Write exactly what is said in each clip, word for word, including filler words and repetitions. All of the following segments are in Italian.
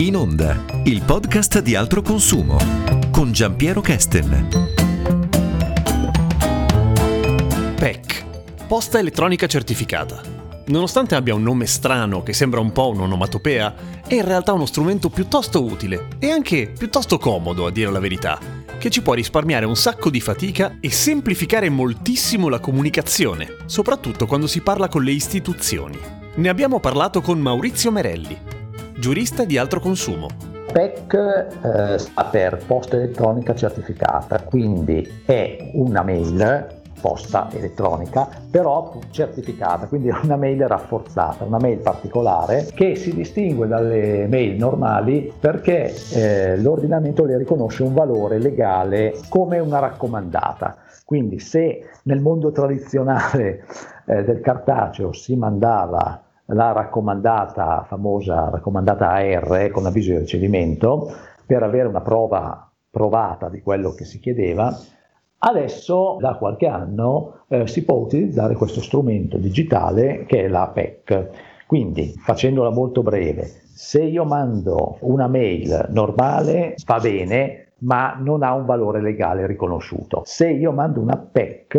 In onda, il podcast di Altroconsumo con Gianpiero Kesten. P E C, posta elettronica certificata. Nonostante abbia un nome strano che sembra un po' un'onomatopea, è in realtà uno strumento piuttosto utile e anche piuttosto comodo, a dire la verità, che ci può risparmiare un sacco di fatica e semplificare moltissimo la comunicazione, soprattutto quando si parla con le istituzioni. Ne abbiamo parlato con Maurizio Amerelli, giurista di Altroconsumo. P E C eh, sta per posta elettronica certificata, quindi è una mail, posta elettronica, però certificata, quindi è una mail rafforzata, una mail particolare che si distingue dalle mail normali perché eh, l'ordinamento le riconosce un valore legale come una raccomandata. Quindi se nel mondo tradizionale eh, del cartaceo si mandava la raccomandata, famosa raccomandata A R con avviso di ricevimento, per avere una prova provata di quello che si chiedeva, adesso da qualche anno eh, si può utilizzare questo strumento digitale che è la P E C. Quindi, facendola molto breve, se io mando una mail normale va bene, ma non ha un valore legale riconosciuto. Se io mando una P E C,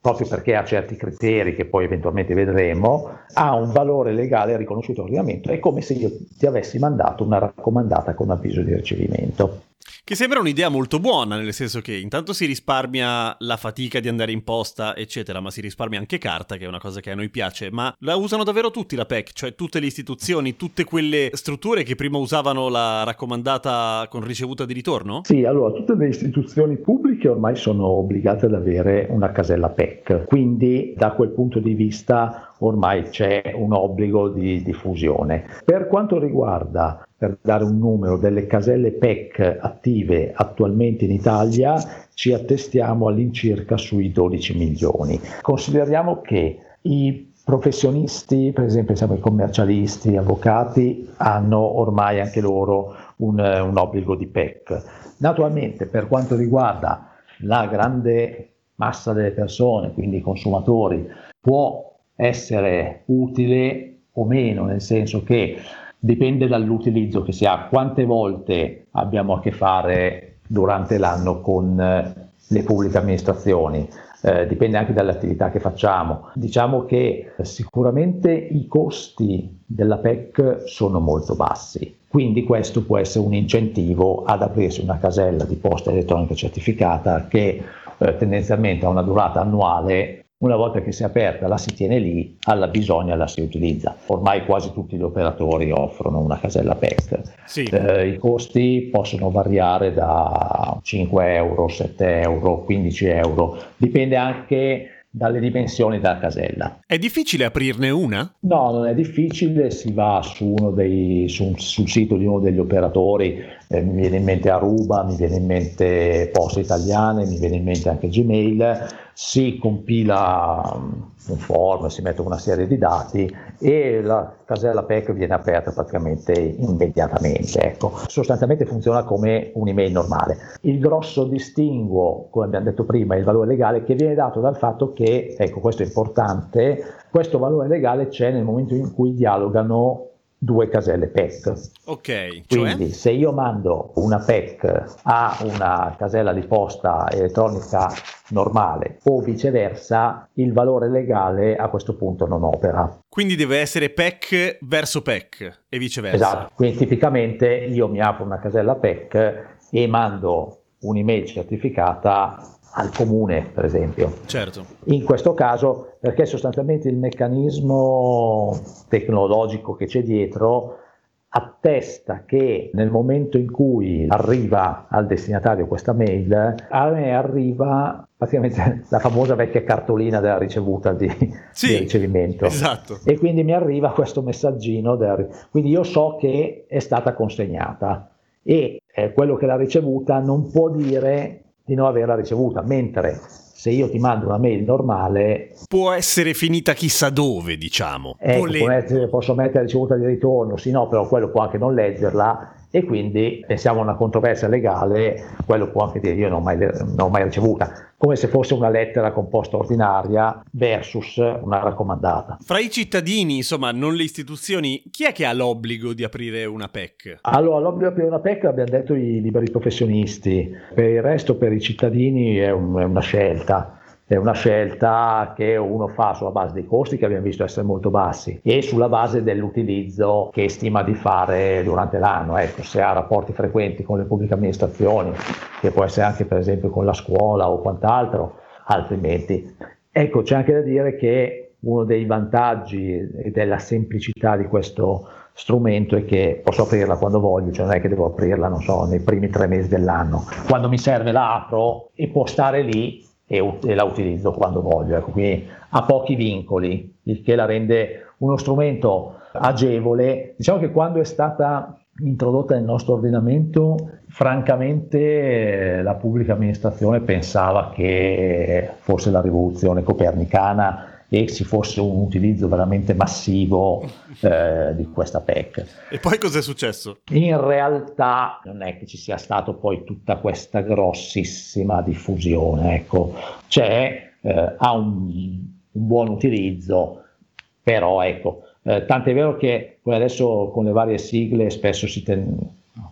proprio perché ha certi criteri che poi eventualmente vedremo, ha un valore legale riconosciuto dall'ordinamento, è come se io ti avessi mandato una raccomandata con avviso di ricevimento. Che sembra un'idea molto buona, nel senso che intanto si risparmia la fatica di andare in posta, eccetera, ma si risparmia anche carta, che è una cosa che a noi piace, ma la usano davvero tutti la P E C, cioè tutte le istituzioni, tutte quelle strutture che prima usavano la raccomandata con ricevuta di ritorno? Sì, allora, tutte le istituzioni pubbliche ormai sono obbligate ad avere una casella P E C, quindi da quel punto di vista ormai c'è un obbligo di diffusione. Per quanto riguarda, per dare un numero, delle caselle P E C attive attualmente in Italia, ci attestiamo all'incirca sui dodici milioni. Consideriamo che i professionisti, per esempio siamo i commercialisti, gli avvocati, hanno ormai anche loro un, un obbligo di P E C. Naturalmente, per quanto riguarda la grande massa delle persone, quindi i consumatori, può essere utile o meno, nel senso che dipende dall'utilizzo che si ha. Quante volte abbiamo a che fare durante l'anno con le pubbliche amministrazioni? Eh, dipende anche dalle attività che facciamo. Diciamo che sicuramente i costi della P E C sono molto bassi, quindi questo può essere un incentivo ad aprirsi una casella di posta elettronica certificata che eh, tendenzialmente ha una durata annuale. Una volta che si è aperta, la si tiene lì, alla bisogna la si utilizza. Ormai quasi tutti gli operatori offrono una casella P E C. Sì. Eh, i costi possono variare da cinque euro, sette euro, quindici euro, dipende anche dalle dimensioni della casella. È difficile aprirne una? No, non è difficile, si va su uno dei, su, sul sito di uno degli operatori, eh, mi viene in mente Aruba, mi viene in mente Poste Italiane, mi viene in mente anche Gmail, si compila un form, si mettono una serie di dati e la casella P E C viene aperta praticamente immediatamente. Ecco, sostanzialmente funziona come un'email normale. Il grosso distinguo, come abbiamo detto prima, è il valore legale che viene dato dal fatto che, ecco, questo è importante, questo valore legale c'è nel momento in cui dialogano due caselle P E C. Ok, quindi cioè? Se io mando una P E C a una casella di posta elettronica normale o viceversa, il valore legale a questo punto non opera. Quindi deve essere P E C verso P E C e viceversa. Esatto, quindi tipicamente io mi apro una casella P E C e mando un'email certificata al comune, per esempio. Certo. In questo caso, perché sostanzialmente il meccanismo tecnologico che c'è dietro attesta che nel momento in cui arriva al destinatario questa mail, a me arriva praticamente la famosa vecchia cartolina della ricevuta di, sì, di ricevimento. Esatto. E quindi mi arriva questo messaggino, del, quindi io so che è stata consegnata e eh, quello che l'ha ricevuta non può dire di non averla ricevuta, mentre se io ti mando una mail normale può essere finita chissà dove, diciamo. Ecco, le... può essere, posso mettere ricevuta di ritorno, sì, no, però quello può anche non leggerla e quindi pensiamo a una controversia legale, quello può anche dire io non ho mai, non ho mai ricevuta, come se fosse una lettera con posta ordinaria versus una raccomandata. Fra i cittadini, insomma, non le istituzioni, chi è che ha l'obbligo di aprire una P E C? Allora, l'obbligo di aprire una P E C l'abbiamo detto i liberi professionisti, per il resto per i cittadini è, un, è una scelta. È una scelta che uno fa sulla base dei costi, che abbiamo visto essere molto bassi, e sulla base dell'utilizzo che stima di fare durante l'anno. Ecco, se ha rapporti frequenti con le pubbliche amministrazioni, che può essere anche per esempio con la scuola o quant'altro, altrimenti. Ecco, c'è anche da dire che uno dei vantaggi della semplicità di questo strumento è che posso aprirla quando voglio, cioè non è che devo aprirla, non so, nei primi tre mesi dell'anno. Quando mi serve la apro e può stare lì, e la utilizzo quando voglio, ecco, quindi ha pochi vincoli, il che la rende uno strumento agevole. Diciamo che quando è stata introdotta nel nostro ordinamento, francamente la pubblica amministrazione pensava che fosse la rivoluzione copernicana e ci fosse un utilizzo veramente massivo eh, di questa P E C. E poi cos'è successo? In realtà non è che ci sia stato poi tutta questa grossissima diffusione, ecco, c'è, eh, ha un, un buon utilizzo, però ecco, eh, tant'è vero che poi adesso con le varie sigle spesso si ten...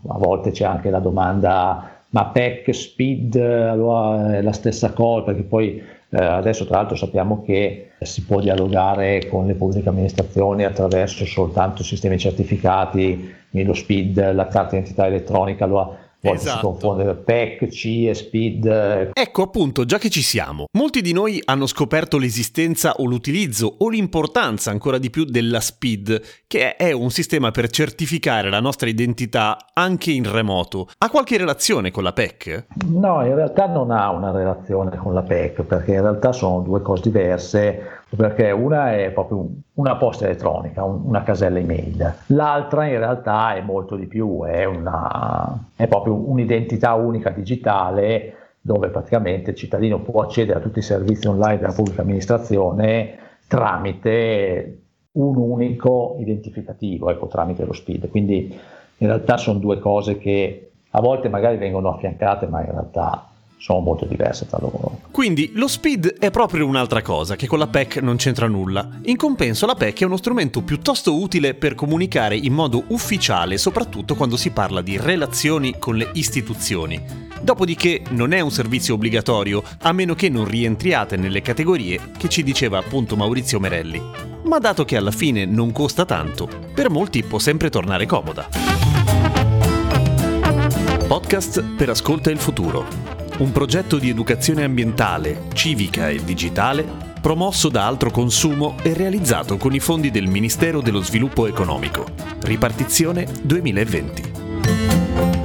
a volte c'è anche la domanda: ma P E C, SPID è la stessa cosa? Perché poi Eh, adesso tra l'altro sappiamo che si può dialogare con le pubbliche amministrazioni attraverso soltanto sistemi certificati, lo SPID, la carta d'identità elettronica, allora poi si confonde P E C, C e SPID. Ecco appunto, già che ci siamo, molti di noi hanno scoperto l'esistenza o l'utilizzo o l'importanza ancora di più della SPID, che è un sistema per certificare la nostra identità anche in remoto. Ha qualche relazione con la P E C? No, in realtà non ha una relazione con la P E C, perché in realtà sono due cose diverse, perché una è proprio una posta elettronica, una casella email, l'altra in realtà è molto di più, è, una, è proprio un'identità unica digitale dove praticamente il cittadino può accedere a tutti i servizi online della pubblica amministrazione tramite un unico identificativo, ecco, tramite lo SPID. Quindi in realtà sono due cose che a volte magari vengono affiancate, ma in realtà sono molto diverse tra loro. Quindi lo SPID è proprio un'altra cosa che con la P E C non c'entra nulla. In compenso la P E C è uno strumento piuttosto utile per comunicare in modo ufficiale, soprattutto quando si parla di relazioni con le istituzioni. Dopodiché non è un servizio obbligatorio, a meno che non rientriate nelle categorie che ci diceva appunto Maurizio Merelli. Ma dato che alla fine non costa tanto, per molti può sempre tornare comoda. Podcast per Ascolta il Futuro. Un progetto di educazione ambientale, civica e digitale promosso da Altroconsumo e realizzato con i fondi del Ministero dello Sviluppo Economico. Ripartizione duemilaventi.